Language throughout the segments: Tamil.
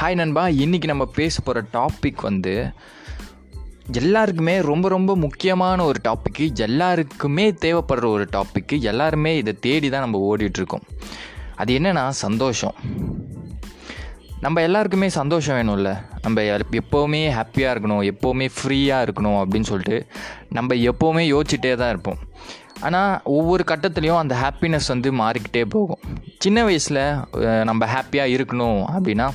ஹாய் நண்பா, இன்றைக்கி நம்ம பேச போகிற டாபிக் வந்து எல்லாருக்குமே ரொம்ப ரொம்ப முக்கியமான ஒரு டாப்பிக்கு, எல்லாருக்குமே தேவைப்படுற ஒரு டாப்பிக்கு, எல்லாருமே இதை தேடி தான் நம்ம ஓடிட்டுருக்கோம். அது என்னென்னா சந்தோஷம். நம்ம எல்லாருக்குமே சந்தோஷம் வேணும்ல. நம்ம எப்போவுமே ஹாப்பியாக இருக்கணும், எப்போவுமே ஃப்ரீயாக இருக்கணும் அப்படின்னு சொல்லிட்டு நம்ம எப்போவுமே யோசிச்சுட்டே தான் இருப்போம். ஆனால் ஒவ்வொரு கட்டத்துலேயும் அந்த ஹாப்பினஸ் வந்து மாறிக்கிட்டே போகும். சின்ன வயசில் நம்ம ஹாப்பியாக இருக்கணும் அப்படின்னா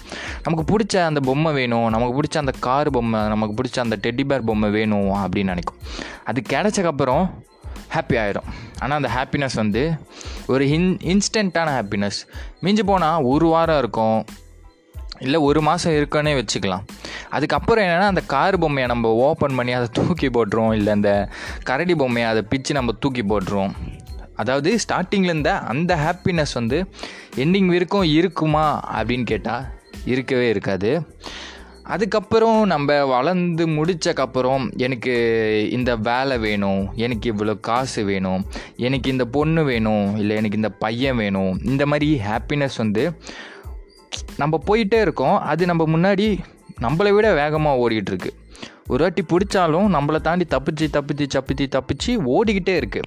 நமக்கு பிடிச்ச அந்த பொம்மை வேணும், நமக்கு பிடிச்ச அந்த கார் பொம்மை, நமக்கு பிடிச்ச அந்த டெடி பேர் பொம்மை வேணும் அப்படின்னு நினைக்கும். அது கிடைச்சக்கப்புறம் ஹாப்பி ஆகிடும். ஆனால் அந்த ஹாப்பினஸ் வந்து ஒரு இன்ஸ்டண்ட்டான ஹாப்பினஸ். மிஞ்சி போனால் ஒரு வாரம் இருக்கும், இல்லை ஒரு மாதம் இருக்குன்னே வச்சுக்கலாம். அதுக்கப்புறம் என்னென்னா அந்த கார் பொம்மையை நம்ம ஓப்பன் பண்ணி அதை தூக்கி போட்டுருவோம், இல்லை அந்த கரடி பொம்மையை அதை பிச்சு நம்ம தூக்கி போட்டுருவோம். அதாவது ஸ்டார்டிங்கில் இருந்த அந்த ஹாப்பினஸ் வந்து எண்டிங் வரைக்கும் இருக்குமா அப்படின்னு கேட்டால் இருக்கவே இருக்காது. அதுக்கப்புறம் நம்ம வளர்ந்து முடித்தக்கப்புறம் எனக்கு இந்த வேலை வேணும், எனக்கு இவ்வளோ காசு வேணும், எனக்கு இந்த பொண்ணு வேணும், இல்லை எனக்கு இந்த பையன் வேணும், இந்த மாதிரி ஹாப்பினஸ் வந்து நம்ம போயிட்டே இருக்கோம். அது நம்ம முன்னாடி நம்மளை விட வேகமாக ஓடிக்கிட்டுருக்கு. ஒரு வாட்டி பிடிச்சாலும் நம்மளை தாண்டி தப்பிச்சு ஓடிக்கிட்டே இருக்குது.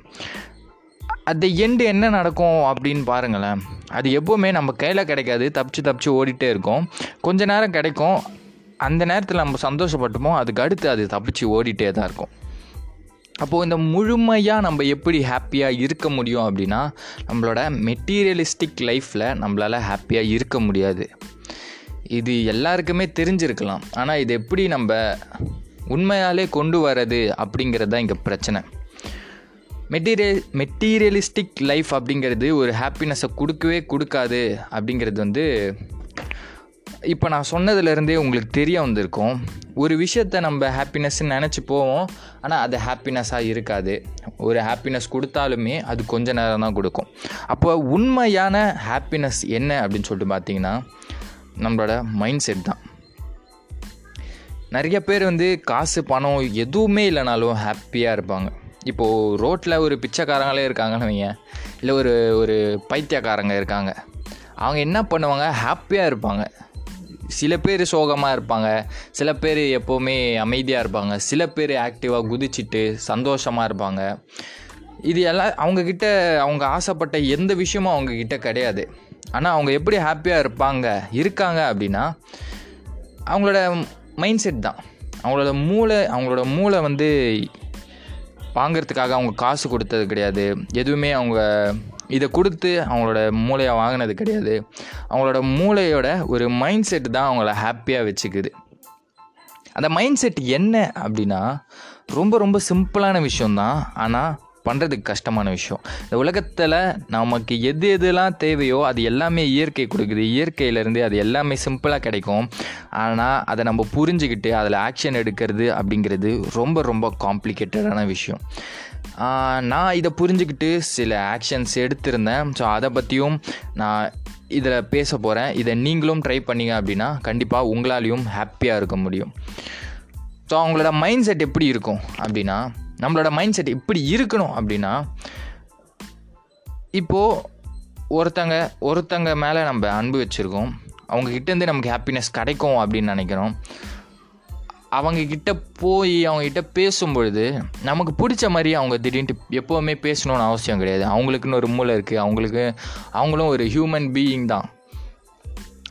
அது எண்டு என்ன நடக்கும் அப்படின்னு பாருங்களேன். அது எப்போவுமே நம்ம கையில் கிடைக்காது, தப்பிச்சு ஓடிட்டே இருக்கும். கொஞ்ச நேரம் கிடைக்கும், அந்த நேரத்தில் நம்ம சந்தோஷப்பட்டுமோ, அதுக்கு அடுத்து அது தப்பிச்சு ஓடிட்டே தான் இருக்கும். அப்போது இந்த முழுமையாக நம்ம எப்படி ஹாப்பியாக இருக்க முடியும் அப்படின்னா, நம்மளோட மெட்டீரியலிஸ்டிக் லைஃப்பில் நம்மளால் ஹாப்பியாக இருக்க முடியாது. இது எல்லாருக்குமே தெரிஞ்சிருக்கலாம், ஆனால் இது எப்படி நம்ம உண்மையாலே கொண்டு வர்றது அப்படிங்கிறது தான் இங்கே பிரச்சனை. மெட்டீரியலிஸ்டிக் லைஃப் அப்படிங்கிறது ஒரு ஹாப்பினஸை கொடுக்கவே கொடுக்காது அப்படிங்கிறது வந்து இப்போ நான் சொன்னதுலேருந்தே உங்களுக்கு தெரிய வந்திருக்கும். ஒரு விஷயத்தை நம்ம ஹாப்பினஸ்ன்னு நினச்சி போவோம், ஆனால் அது ஹாப்பினஸாக இருக்காது. ஒரு ஹாப்பினஸ் கொடுத்தாலுமே அது கொஞ்ச நேரம் தான் கொடுக்கும். அப்போ உண்மையான ஹாப்பினஸ் என்ன அப்படின்னு சொல்லிட்டு பார்த்திங்கன்னா, நம்மளோட மைண்ட் செட் தான். நிறைய பேர் வந்து காசு பணம் எதுவுமே இல்லைனாலும் ஹாப்பியாக இருப்பாங்க. இப்போது ரோட்டில் ஒரு பிச்சைக்காரங்களே இருக்காங்கன்னு வைங்க, இல்லை ஒரு ஒரு பைத்தியக்காரங்க இருக்காங்க. அவங்க என்ன பண்ணுவாங்க, ஹாப்பியாக இருப்பாங்க. சில பேர் சோகமாக இருப்பாங்க, சில பேர் எப்போவுமே அமைதியாக இருப்பாங்க, சில பேர் ஆக்டிவாக குதிச்சுட்டு சந்தோஷமாக இருப்பாங்க. இது எல்லாம் அவங்கக்கிட்ட அவங்க ஆசைப்பட்ட எந்த விஷயமும் அவங்கக்கிட்ட கிடையாது. ஆனால் அவங்க எப்படி ஹாப்பியாக இருக்காங்க அப்படின்னா, அவங்களோட மைண்ட் செட் தான். அவங்களோட மூளை வந்து வாங்கிறதுக்காக அவங்க காசு கொடுத்தது கிடையாது, எதுவுமே அவங்க இதை கொடுத்து அவங்களோட மூளையை வாங்கினது கிடையாது. அவங்களோட மூளையோட ஒரு மைண்ட் செட் தான் அவங்கள ஹாப்பியாக வச்சுக்குது. அந்த மைண்ட் செட் என்ன அப்படின்னா, ரொம்ப ரொம்ப சிம்பிளான விஷயந்தான், ஆனால் பண்ணுறதுக்கு கஷ்டமான விஷயம். இந்த உலகத்தில் நமக்கு எதுலாம் தேவையோ அது எல்லாமே இயற்கை கொடுக்குது. இயற்கையிலேருந்து அது எல்லாமே சிம்பிளாக கிடைக்கும். ஆனால் அதை நம்ம புரிஞ்சுக்கிட்டு அதில் ஆக்ஷன் எடுக்கிறது அப்படிங்கிறது ரொம்ப ரொம்ப காம்ப்ளிகேட்டடான விஷயம். நான் இதை புரிஞ்சுக்கிட்டு சில ஆக்ஷன்ஸ் எடுத்திருந்தேன். ஸோ அதை பற்றியும் நான் இதில் பேச போகிறேன். இதை நீங்களும் ட்ரை பண்ணிங்க அப்படின்னா கண்டிப்பாக உங்களாலையும் ஹாப்பியாக இருக்க முடியும். ஸோ அவங்களோட மைண்ட் செட் எப்படி இருக்கும் அப்படின்னா, நம்மளோட மைண்ட் செட் இப்படி இருக்கணும் அப்படின்னா, இப்போது ஒருத்தங்க மேலே நம்ம அன்பு வச்சுருக்கோம், அவங்கக்கிட்டேருந்து நமக்கு ஹாப்பினஸ் கிடைக்கும் அப்படின்னு நினைக்கிறோம். அவங்கக்கிட்ட போய் அவங்கக்கிட்ட பேசும்பொழுது நமக்கு பிடிச்ச மாதிரி அவங்க திடீர்னு எப்போவுமே பேசணும்னு அவசியம் கிடையாது. அவங்களுக்குன்னு ஒரு மூளை இருக்குது, அவங்களும் ஒரு ஹியூமன் பீயிங் தான்.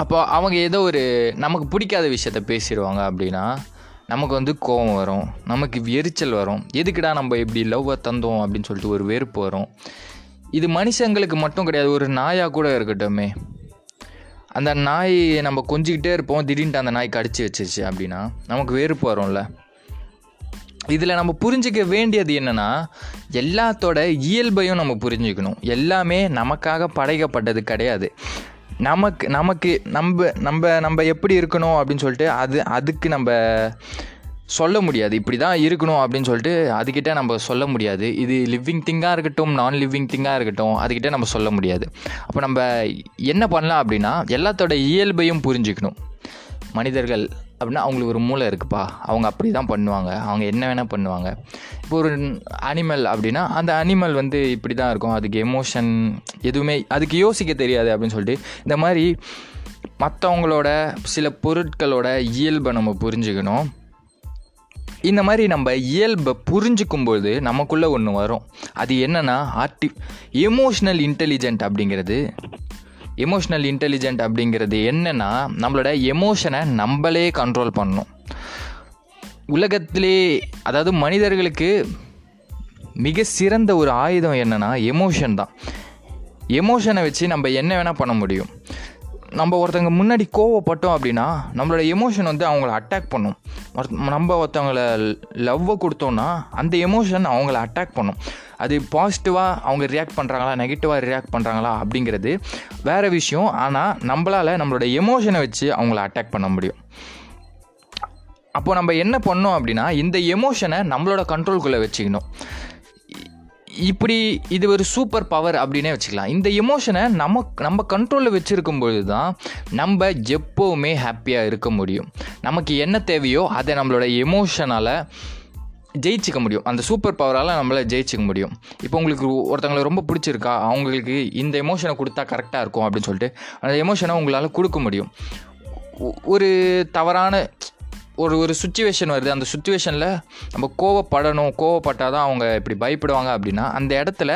அப்போ அவங்க ஏதோ ஒரு நமக்கு பிடிக்காத விஷயத்த பேசிடுவாங்க அப்படின்னா நமக்கு வந்து கோபம் வரும், நமக்கு எரிச்சல் வரும். எதுக்குடா நம்ம இப்படி லவ்வை தந்தோம் அப்படின்னு சொல்லிட்டு ஒரு வெறுப்பு வரும். இது மனுஷங்களுக்கு மட்டும் கிடையாது, ஒரு நாயாக கூட இருக்கட்டுமே. அந்த நாய் நம்ம கொஞ்சிக்கிட்டே இருப்போம், திடீர்னு அந்த நாய் கடிச்சு வச்சிருச்சு அப்படின்னா நமக்கு வெறுப்பு வரும்ல. இதில் நம்ம புரிஞ்சிக்க வேண்டியது என்னென்னா, எல்லாத்தோட இயல்பையும் நம்ம புரிஞ்சுக்கணும். எல்லாமே நமக்காக படைக்கப்பட்டது கிடையாது. நம்ம எப்படி இருக்கணும் அப்படின்னு சொல்லிட்டு அதுக்கு நம்ம சொல்ல முடியாது. இப்படி தான் இருக்கணும் அப்படின்னு சொல்லிட்டு அதுக்கிட்ட நம்ம சொல்ல முடியாது. இது லிவிங் திங்காக இருக்கட்டும், நான் லிவிங் திங்காக இருக்கட்டும், அதுக்கிட்ட நம்ம சொல்ல முடியாது. அப்போ நம்ம என்ன பண்ணலாம் அப்படின்னா, எல்லாத்தோட இயல்பையும் புரிஞ்சுக்கணும். மனிதர்கள் அப்படின்னா அவங்களுக்கு ஒரு மூளை இருக்குப்பா, அவங்க அப்படி தான் பண்ணுவாங்க, அவங்க என்ன வேணால் பண்ணுவாங்க. இப்போ ஒரு அனிமல் அப்படின்னா அந்த அனிமல் வந்து இப்படி தான் இருக்கும், அதுக்கு எமோஷன் எதுவுமே, அதுக்கு யோசிக்க தெரியாது அப்படின்னு சொல்லிட்டு இந்த மாதிரி மற்றவங்களோட சில பொருட்களோட இயல்பை நம்ம புரிஞ்சுக்கணும். இந்த மாதிரி நம்ம இயல்பை புரிஞ்சுக்கும்போது நமக்குள்ளே ஒன்று வரும். அது என்னென்னா எமோஷ்னல் இன்டெலிஜென்ட் அப்படிங்கிறது. எமோஷ்னல் இன்டெலிஜென்ட் அப்படிங்கிறது என்னென்னா, நம்மளோட எமோஷனை நம்மளே கண்ட்ரோல் பண்ணணும். உலகத்திலே, அதாவது மனிதர்களுக்கு மிக சிறந்த ஒரு ஆயுதம் என்னென்னா எமோஷன் தான். எமோஷனை வச்சு நம்ம என்ன வேணால் பண்ண முடியும். நம்ம ஒருத்தவங்க முன்னாடி கோவப்பட்டோம் அப்படின்னா நம்மளோட எமோஷன் வந்து அவங்கள அட்டாக் பண்ணும். நம்ம ஒருத்தவங்களை லவ்வை கொடுத்தோன்னா அந்த எமோஷன் அவங்கள அட்டாக் பண்ணும். அது பாசிட்டிவாக அவங்க ரியாக்ட் பண்ணுறாங்களா, நெகட்டிவாக ரியாக்ட் பண்ணுறாங்களா அப்படிங்கிறது வேறு விஷயம். ஆனால் நம்மளால் நம்மளோட எமோஷனை வச்சு அவங்கள அட்டாக் பண்ண முடியும். அப்போது நம்ம என்ன பண்ணோம் அப்படின்னா, இந்த எமோஷனை நம்மளோட கண்ட்ரோல்குள்ளே வச்சுக்கணும். இப்படி இது ஒரு சூப்பர் பவர் அப்படின்னே வச்சுக்கலாம். இந்த எமோஷனை நம்ம கண்ட்ரோலில் வச்சுருக்கும்பொழுது தான் நம்ம எப்போவுமே ஹாப்பியாக இருக்க முடியும். நமக்கு என்ன தேவையோ அதை நம்மளோட எமோஷனால் ஜெயிச்சிக்க முடியும். அந்த சூப்பர் பவரால் நம்மளை ஜெயிச்சிக்க முடியும். இப்போ உங்களுக்கு ஒருத்தவங்களை ரொம்ப பிடிச்சிருக்கா, அவங்களுக்கு இந்த எமோஷனை கொடுத்தா கரெக்டாக இருக்கும் அப்படின்னு சொல்லிட்டு அந்த எமோஷனை உங்களால் கொடுக்க முடியும். ஒரு தவறான ஒரு சுச்சுவேஷன் வருது. அந்த சுச்சுவேஷனில் நம்ம கோவப்படணும். கோவப்பட்டால் தான் அவங்க இப்படி பயப்படுவாங்க அப்படின்னா அந்த இடத்துல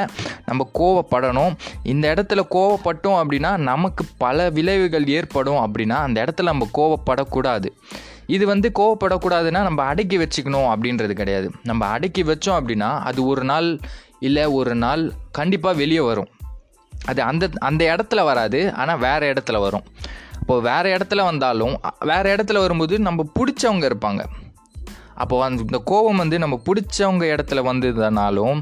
நம்ம கோவப்படணும். இந்த இடத்துல கோவப்பட்டோம் அப்படின்னா நமக்கு பல விளைவுகள் ஏற்படும். அப்படின்னா அந்த இடத்துல நம்ம கோவப்படக்கூடாது. இது வந்து கோவப்படக்கூடாதுன்னா நம்ம அடக்கி வச்சுக்கணும் அப்படின்றது கிடையாது. நம்ம அடக்கி வச்சோம் அப்படின்னா அது ஒரு நாள் கண்டிப்பாக வெளியே வரும். அது அந்த இடத்துல வராது, ஆனால் வேறு இடத்துல வரும். இப்போது வேறு இடத்துல வரும்போது நம்ம பிடிச்சவங்க இருப்பாங்க. அப்போது அந்த கோபம் வந்து நம்ம பிடிச்சவங்க இடத்துல வந்ததுனாலும்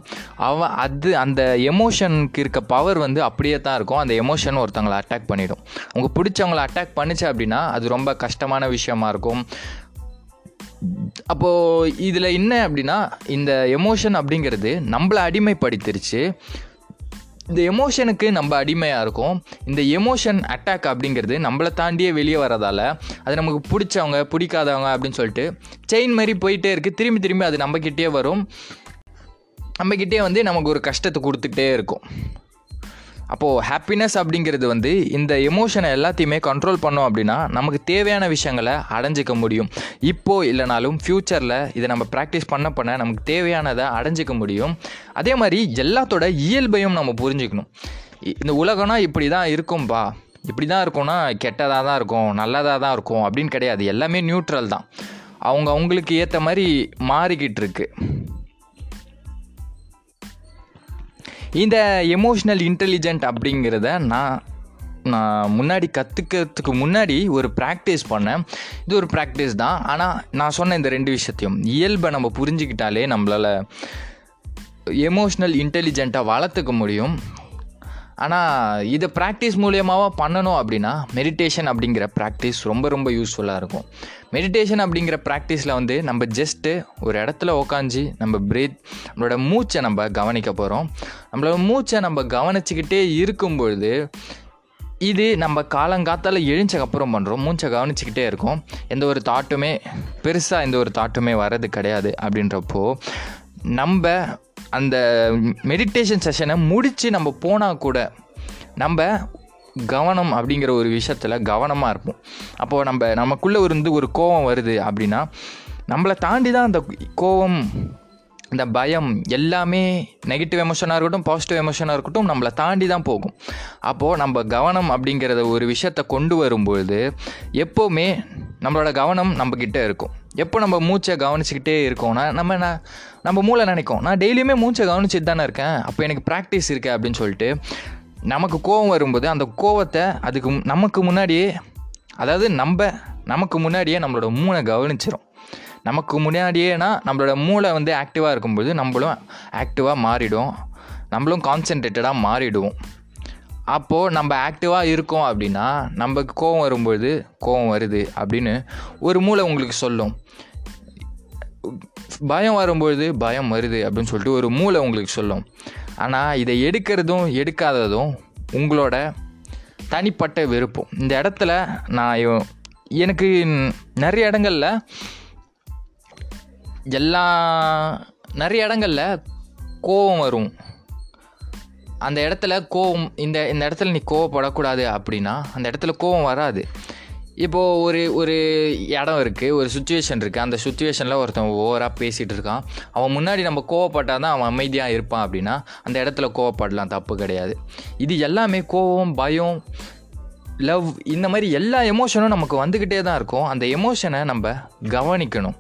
அந்த எமோஷனுக்கு இருக்க பவர் வந்து அப்படியே தான் இருக்கும். அந்த எமோஷன் ஒருத்தவங்களை அட்டாக் பண்ணிடும். அவங்க பிடிச்சவங்களை அட்டாக் பண்ணிச்சு அப்படின்னா அது ரொம்ப கஷ்டமான விஷயமா இருக்கும். அப்போது இதில் என்ன அப்படின்னா, இந்த எமோஷன் அப்படிங்கிறது நம்மளை அடிமைப்படுத்திருச்சு. இந்த எமோஷனுக்கு நம்ம அடிமையாக இருக்கும். இந்த எமோஷன் அட்டாக் அப்படிங்கிறது நம்மளை தாண்டியே வெளியே வரதால் அது நமக்கு பிடிச்சவங்க பிடிக்காதவங்க அப்படின்னு சொல்லிட்டு செயின் மாதிரி போயிட்டே இருக்குது. திரும்பி அது நம்மக்கிட்டே வரும். நம்மக்கிட்டே வந்து நமக்கு ஒரு கஷ்டத்தை கொடுத்துக்கிட்டே இருக்கும். அப்போது ஹாப்பினஸ் அப்படிங்கிறது வந்து இந்த எமோஷனை எல்லாத்தையுமே கண்ட்ரோல் பண்ணோம் அப்படின்னா நமக்கு தேவையான விஷயங்களை அடைஞ்சிக்க முடியும். இப்போது இல்லைனாலும் ஃப்யூச்சரில் இதை நம்ம ப்ராக்டிஸ் பண்ண நமக்கு தேவையானதை அடைஞ்சிக்க முடியும். அதே மாதிரி எல்லாத்தோட இயல்பையும் நம்ம புரிஞ்சுக்கணும். இந்த உலகம்னா இப்படி தான் இருக்கும்பா, இப்படி தான் இருக்கும்னா கெட்டதாக தான் இருக்கும், நல்லதாக தான் இருக்கும் அப்படின்னு கிடையாது. எல்லாமே நியூட்ரல் தான். அவங்களுக்கு ஏற்ற மாதிரி மாறிக்கிட்டு இருக்கு. இந்த எமோஷ்னல் இன்டெலிஜென்ட் அப்படிங்கிறத நான் முன்னாடி கற்றுக்கிறதுக்கு முன்னாடி ஒரு ப்ராக்டிஸ் பண்ணேன். இது ஒரு ப்ராக்டிஸ் தான். ஆனால் நான் சொன்ன இந்த ரெண்டு விஷயத்தையும் இயல்பை நம்ம புரிஞ்சுக்கிட்டாலே நம்மளால் எமோஷ்னல் இன்டெலிஜென்ட்டாக வளர்த்துக்க முடியும். ஆனால் இதை ப்ராக்டிஸ் மூலியமாக பண்ணணும் அப்படின்னா மெடிடேஷன் அப்படிங்கிற ப்ராக்டிஸ் ரொம்ப ரொம்ப யூஸ்ஃபுல்லாக இருக்கும். மெடிடேஷன் அப்படிங்கிற ப்ராக்டிஸில் வந்து நம்ம ஜஸ்ட்டு ஒரு இடத்துல உக்காஞ்சி நம்ம நம்மளோட மூச்சை நம்ம கவனிக்க போகிறோம். நம்மளோட மூச்சை நம்ம கவனிச்சுக்கிட்டே இருக்கும்பொழுது, இது நம்ம காலங்காத்தால் எழுஞ்சக்கப்புறம் பண்ணுறோம், மூச்சை கவனிச்சுக்கிட்டே இருக்கோம். எந்த ஒரு தாட்டுமே பெருசாக வர்றது கிடையாது. அப்படின்றப்போ நம்ம அந்த மெடிடேஷன் செஷனை முடித்து நம்ம போனால் கூட நம்ம கவனம் அப்படிங்கிற ஒரு விஷயத்தில் கவனமாக இருப்போம். அப்போது நமக்குள்ளே இருந்து ஒரு கோபம் வருது அப்படின்னா நம்மளை தாண்டி தான் அந்த கோபம், அந்த பயம் எல்லாமே நெகட்டிவ் எமோஷனாக இருக்கட்டும் பாசிட்டிவ் எமோஷனாக இருக்கட்டும் நம்மளை தாண்டி தான் போகும். அப்போது நம்ம கவனம் அப்படிங்கிறத ஒரு விஷயத்தை கொண்டு வரும்பொழுது எப்போவுமே நம்மளோட கவனம் நம்மக்கிட்ட இருக்கும். எப்போ நம்ம மூச்சை கவனிச்சுக்கிட்டே இருக்கோம்னா நம்ம மூளை நினைக்கும், நான் டெய்லியுமே மூச்சை கவனிச்சுட்டு தானே இருக்கேன், அப்போ எனக்கு ப்ராக்டிஸ் இருக்குது அப்படின்னு சொல்லிட்டு நமக்கு கோபம் வரும்போது அந்த கோபத்தை நமக்கு முன்னாடியே நம்மளோட மூளை கவனிச்சிடும். நமக்கு முன்னாடியேனா நம்மளோட மூளை வந்து ஆக்டிவாக இருக்கும்போது நம்மளும் ஆக்டிவாக மாறிடும், நம்மளும் கான்சென்ட்ரேட்டடாக மாறிடுவோம். அப்போது நம்ம ஆக்டிவாக இருக்கோம் அப்படின்னா நமக்கு கோபம் வரும்பொழுது கோபம் வருது அப்படின்னு ஒரு மூளை உங்களுக்கு சொல்லும், பயம் வரும்பொழுது பயம் வருது அப்படின்னு சொல்லிட்டு ஒரு மூளை உங்களுக்கு சொல்லும். ஆனால் இதை எடுக்கிறதும் எடுக்காததும் உங்களோட தனிப்பட்ட விருப்பம். இந்த இடத்துல நான் எனக்கு நிறைய இடங்களில் கோபம் வரும், அந்த இடத்துல கோவம் இந்த இடத்துல நீ கோவப்படக்கூடாது அப்படின்னா அந்த இடத்துல கோவம் வராது. இப்போது ஒரு இடம் இருக்குது, ஒரு சுச்சுவேஷன் இருக்குது. அந்த சுச்சுவேஷனில் ஒருத்தன் ஓவராக பேசிகிட்டு இருக்கான். அவன் முன்னாடி நம்ம கோவப்பட்டால் தான் அவன் அமைதியாக இருப்பான் அப்படின்னா அந்த இடத்துல கோவப்படலாம், தப்பு கிடையாது. இது எல்லாமே கோவம், பயம், லவ், இந்த மாதிரி எல்லா எமோஷனும் நமக்கு வந்துக்கிட்டே தான் இருக்கும். அந்த எமோஷனை நம்ம கவனிக்கணும்.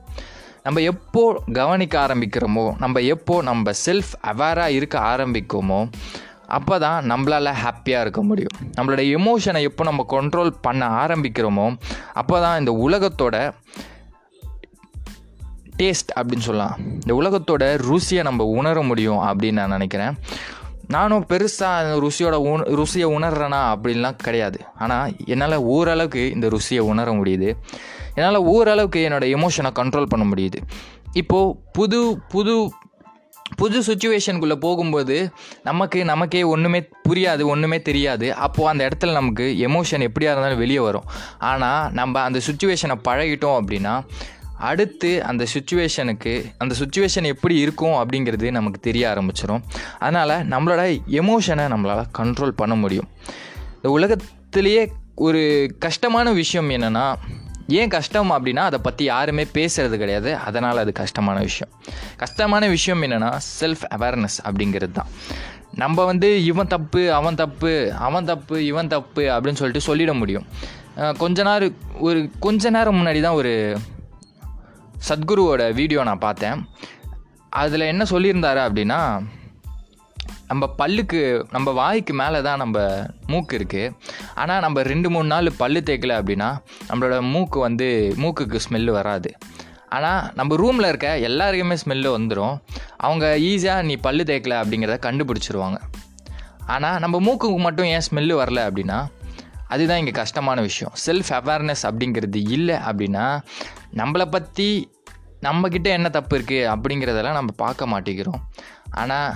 நம்ம எப்போ கவனிக்க ஆரம்பிக்கிறோமோ, நம்ம எப்போ நம்ம செல்ஃப் அவேராக இருக்க ஆரம்பிக்குமோ, அப்போ தான் நம்மளால் ஹாப்பியாக இருக்க முடியும். நம்மளோட எமோஷனை எப்போ நம்ம கண்ட்ரோல் பண்ண ஆரம்பிக்கிறோமோ அப்போ தான் இந்த உலகத்தோட டேஸ்ட் அப்படின்னு சொல்லலாம், இந்த உலகத்தோட ருசியை நம்ம உணர முடியும் அப்படின்னு நான் நினைக்கிறேன். நானும் பெருசாக ருசியோட ருசியை உணர்றேனா அப்படின்லாம் கிடையாது. ஆனால் என்னால் ஓரளவுக்கு இந்த ருசியை உணர முடியுது. என்னால் ஓரளவுக்கு என்னோடய எமோஷனை கண்ட்ரோல் பண்ண முடியுது. இப்போது புது புது புது சுச்சுவேஷனுக்குள்ளே போகும்போது நமக்கே ஒன்றுமே தெரியாது. அப்போது அந்த இடத்துல நமக்கு எமோஷன் எப்படியா இருந்தாலும் வெளியே வரும். ஆனால் நம்ம அந்த சுச்சுவேஷனை பழகிட்டோம் அப்படின்னா அடுத்து அந்த சுச்சுவேஷன் எப்படி இருக்கும் அப்படிங்கிறது நமக்கு தெரிய ஆரம்பிச்சிடும். அதனால் நம்மளோட எமோஷனை நம்மளால் கண்ட்ரோல் பண்ண முடியும். இந்த உலகத்திலேயே ஒரு கஷ்டமான விஷயம் என்னென்னா, ஏன் கஷ்டம் அப்படின்னா அதை பற்றி யாருமே பேசுகிறது கிடையாது. அதனால் அது கஷ்டமான விஷயம். கஷ்டமான விஷயம் என்னென்னா செல்ஃப் அவேர்னஸ் அப்படிங்கிறது தான். நம்ம இவன் தப்பு அவன் தப்பு அப்படின்னு சொல்லிட முடியும். கொஞ்ச நேரம் முன்னாடி தான் ஒரு சத்குருவோட வீடியோ நான் பார்த்தேன். அதில் என்ன சொல்லியிருந்தாரு அப்படின்னா, நம்ம வாய்க்கு மேலே தான் நம்ம மூக்கு இருக்குது. ஆனால் நம்ம 2-3 நாள் பல்லு தேய்க்கலை அப்படின்னா நம்மளோட மூக்குக்கு ஸ்மெல்லு வராது. ஆனால் நம்ம ரூமில் இருக்க எல்லாருக்குமே ஸ்மெல்லு வந்துடும். அவங்க ஈஸியாக நீ பல்லு தேய்க்கலை அப்படிங்கிறத கண்டுபிடிச்சிருவாங்க. ஆனால் நம்ம மூக்குக்கு மட்டும் ஏன் ஸ்மெல்லு வரலை அப்படின்னா அதுதான் இங்கே கஷ்டமான விஷயம். செல்ஃப் அவேர்னஸ் அப்படிங்கிறது இல்லை அப்படின்னா நம்மளை பற்றி நம்மக்கிட்ட என்ன தப்பு இருக்குது அப்படிங்கிறதெல்லாம் நம்ம பார்க்க மாட்டேங்கிறோம். ஆனால்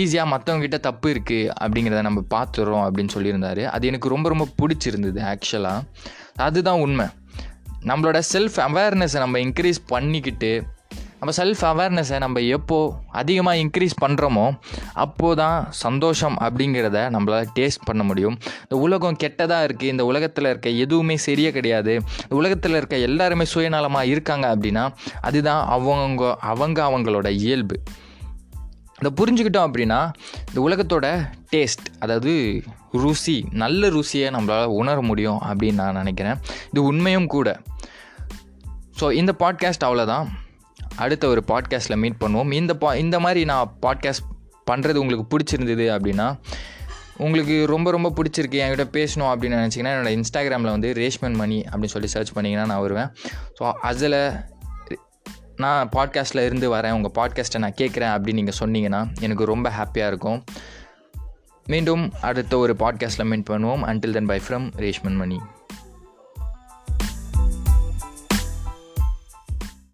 ஈஸியாக மற்றவங்ககிட்ட தப்பு இருக்குது அப்படிங்கிறத நம்ம பார்த்துறோம் அப்படின்னு சொல்லியிருந்தாரு. அது எனக்கு ரொம்ப பிடிச்சிருந்தது ஆக்சுவலாக. அதுதான் உண்மை. நம்மளோட செல்ஃப் அவேர்னஸை நம்ம இன்க்ரீஸ் பண்ணிக்கிட்டு நம்ம செல்ஃப் அவேர்னஸை நம்ம எப்போது அதிகமாக இன்க்ரீஸ் பண்ணுறோமோ அப்போது தான் சந்தோஷம் அப்படிங்கிறத நம்மளால் டேஸ்ட் பண்ண முடியும். இந்த உலகம் கெட்டதாக இருக்குது, இந்த உலகத்தில் இருக்க எதுவுமே சரியே கிடையாது, இந்த உலகத்தில் இருக்க எல்லாருமே சுயநலமாக இருக்காங்க அப்படின்னா அதுதான் அவங்களோட இயல்பு. அதை புரிஞ்சுக்கிட்டோம் அப்படின்னா இந்த உலகத்தோட டேஸ்ட், அதாவது ருசி, நல்ல ருசியை நம்மளால் உணர முடியும் அப்படின்னு நான் நினைக்கிறேன். இது உண்மையும் கூட. ஸோ இந்த பாட்காஸ்ட் அவ்வளோதான். அடுத்த ஒரு பாட்காஸ்ட்டில் மீட் பண்ணுவோம். இந்த மாதிரி நான் பாட்காஸ்ட் பண்ணுறது உங்களுக்கு பிடிச்சிருந்தது அப்படின்னா, உங்களுக்கு ரொம்ப பிடிச்சிருக்கு, என்கிட்ட பேசணும் அப்படின்னு நினச்சிங்கன்னா என்னோடய இன்ஸ்டாகிராமில் ரேஷ்மன் மணி அப்படின்னு சர்ச் பண்ணிங்கன்னா நான் வருவேன். ஸோ அதில் நான் பாட்காஸ்ட்டில் இருந்து வரேன், உங்கள் பாட்காஸ்ட்டை நான் கேட்குறேன் அப்படின்னு நீங்கள் சொன்னீங்கன்னா எனக்கு ரொம்ப ஹாப்பியாக இருக்கும். மீண்டும் அடுத்த ஒரு பாட்காஸ்ட்டில் மீட் பண்ணுவோம். Until then, bye from Reshman money.